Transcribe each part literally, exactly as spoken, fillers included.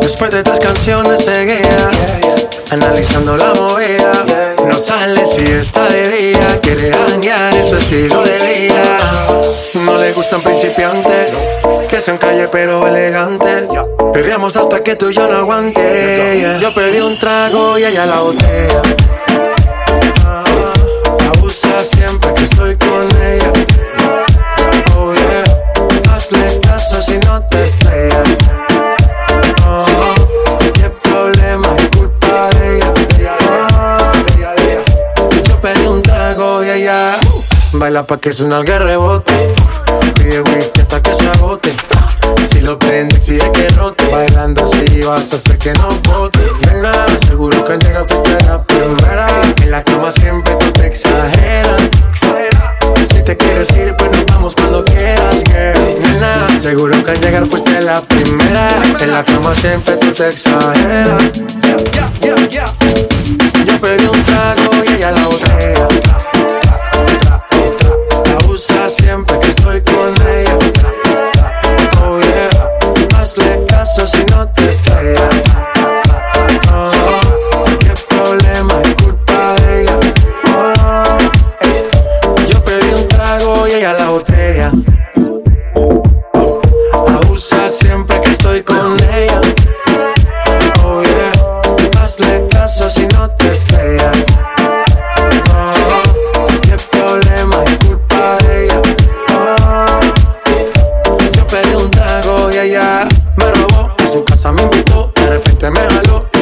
Después de tres canciones seguía, analizando la movida. No sale si está de día, quiere janguear en su estilo de vida. No le gustan principiantes, que sean calle pero elegantes. Perreamos hasta que tú y yo no aguante. Yo pedí un trago y ella la botella. Ah, abusa siempre que estoy con ella. Oh yeah, hazle caso si no te estrellas. Baila pa' que su nalga rebote. Pide whisky hasta que se agote. Si lo prende exige que rote. Bailando así vas a hacer que no bote. Nena, seguro que al llegar fuiste la primera. En la cama siempre tú te exageras. Si te quieres ir, pues nos vamos cuando quieras, girl. Nena, seguro que al llegar fuiste la primera. En la cama siempre tú te exageras. Yo pedí un trago y ella la botella. Usa siempre que estoy con ella. Oh yeah, hazle caso si no te estrellas. No, qué problema es culpa de ella. Oh, yo pedí un trago y ella la botella. Abusa siempre que estoy con ella. Oh yeah, hazle caso si no te estrellas.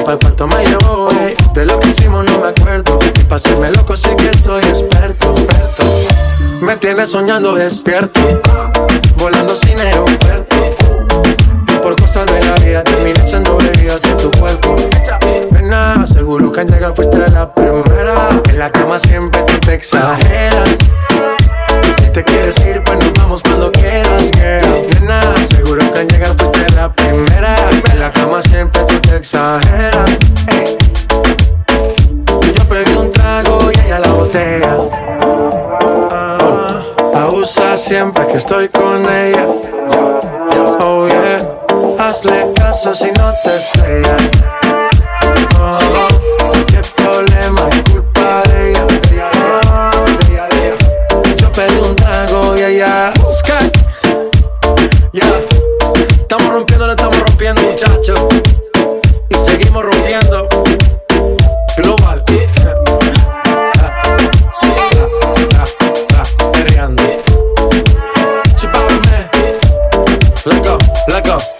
El cuarto me llevó, eh. De lo que hicimos no me acuerdo. Y pa' hacerme loco sé que soy experto, experto. Me tienes soñando despierto, volando sin aeropuerto. Y por cosas de la vida terminé echando bebidas en tu cuerpo. Nena, seguro que al llegar fuiste la primera. En la cama siempre tú te exageras. Si te quieres ir, pues nos vamos cuando quieras, girl. Nena, seguro que al llegar fuiste la primera. En la cama siempre tú te exageras, hey. Yo pedí un trago y ella la botella. Ah, abusa siempre que estoy con ella. Oh yeah, hazle caso si no te estrellas. Oh, qué problema es culpa de ella. Pedí un trago y allá. Sky, ya. Estamos rompiendo, le estamos rompiendo, muchachos. Y seguimos rompiendo. Global. Perreando. Let's go, let's go.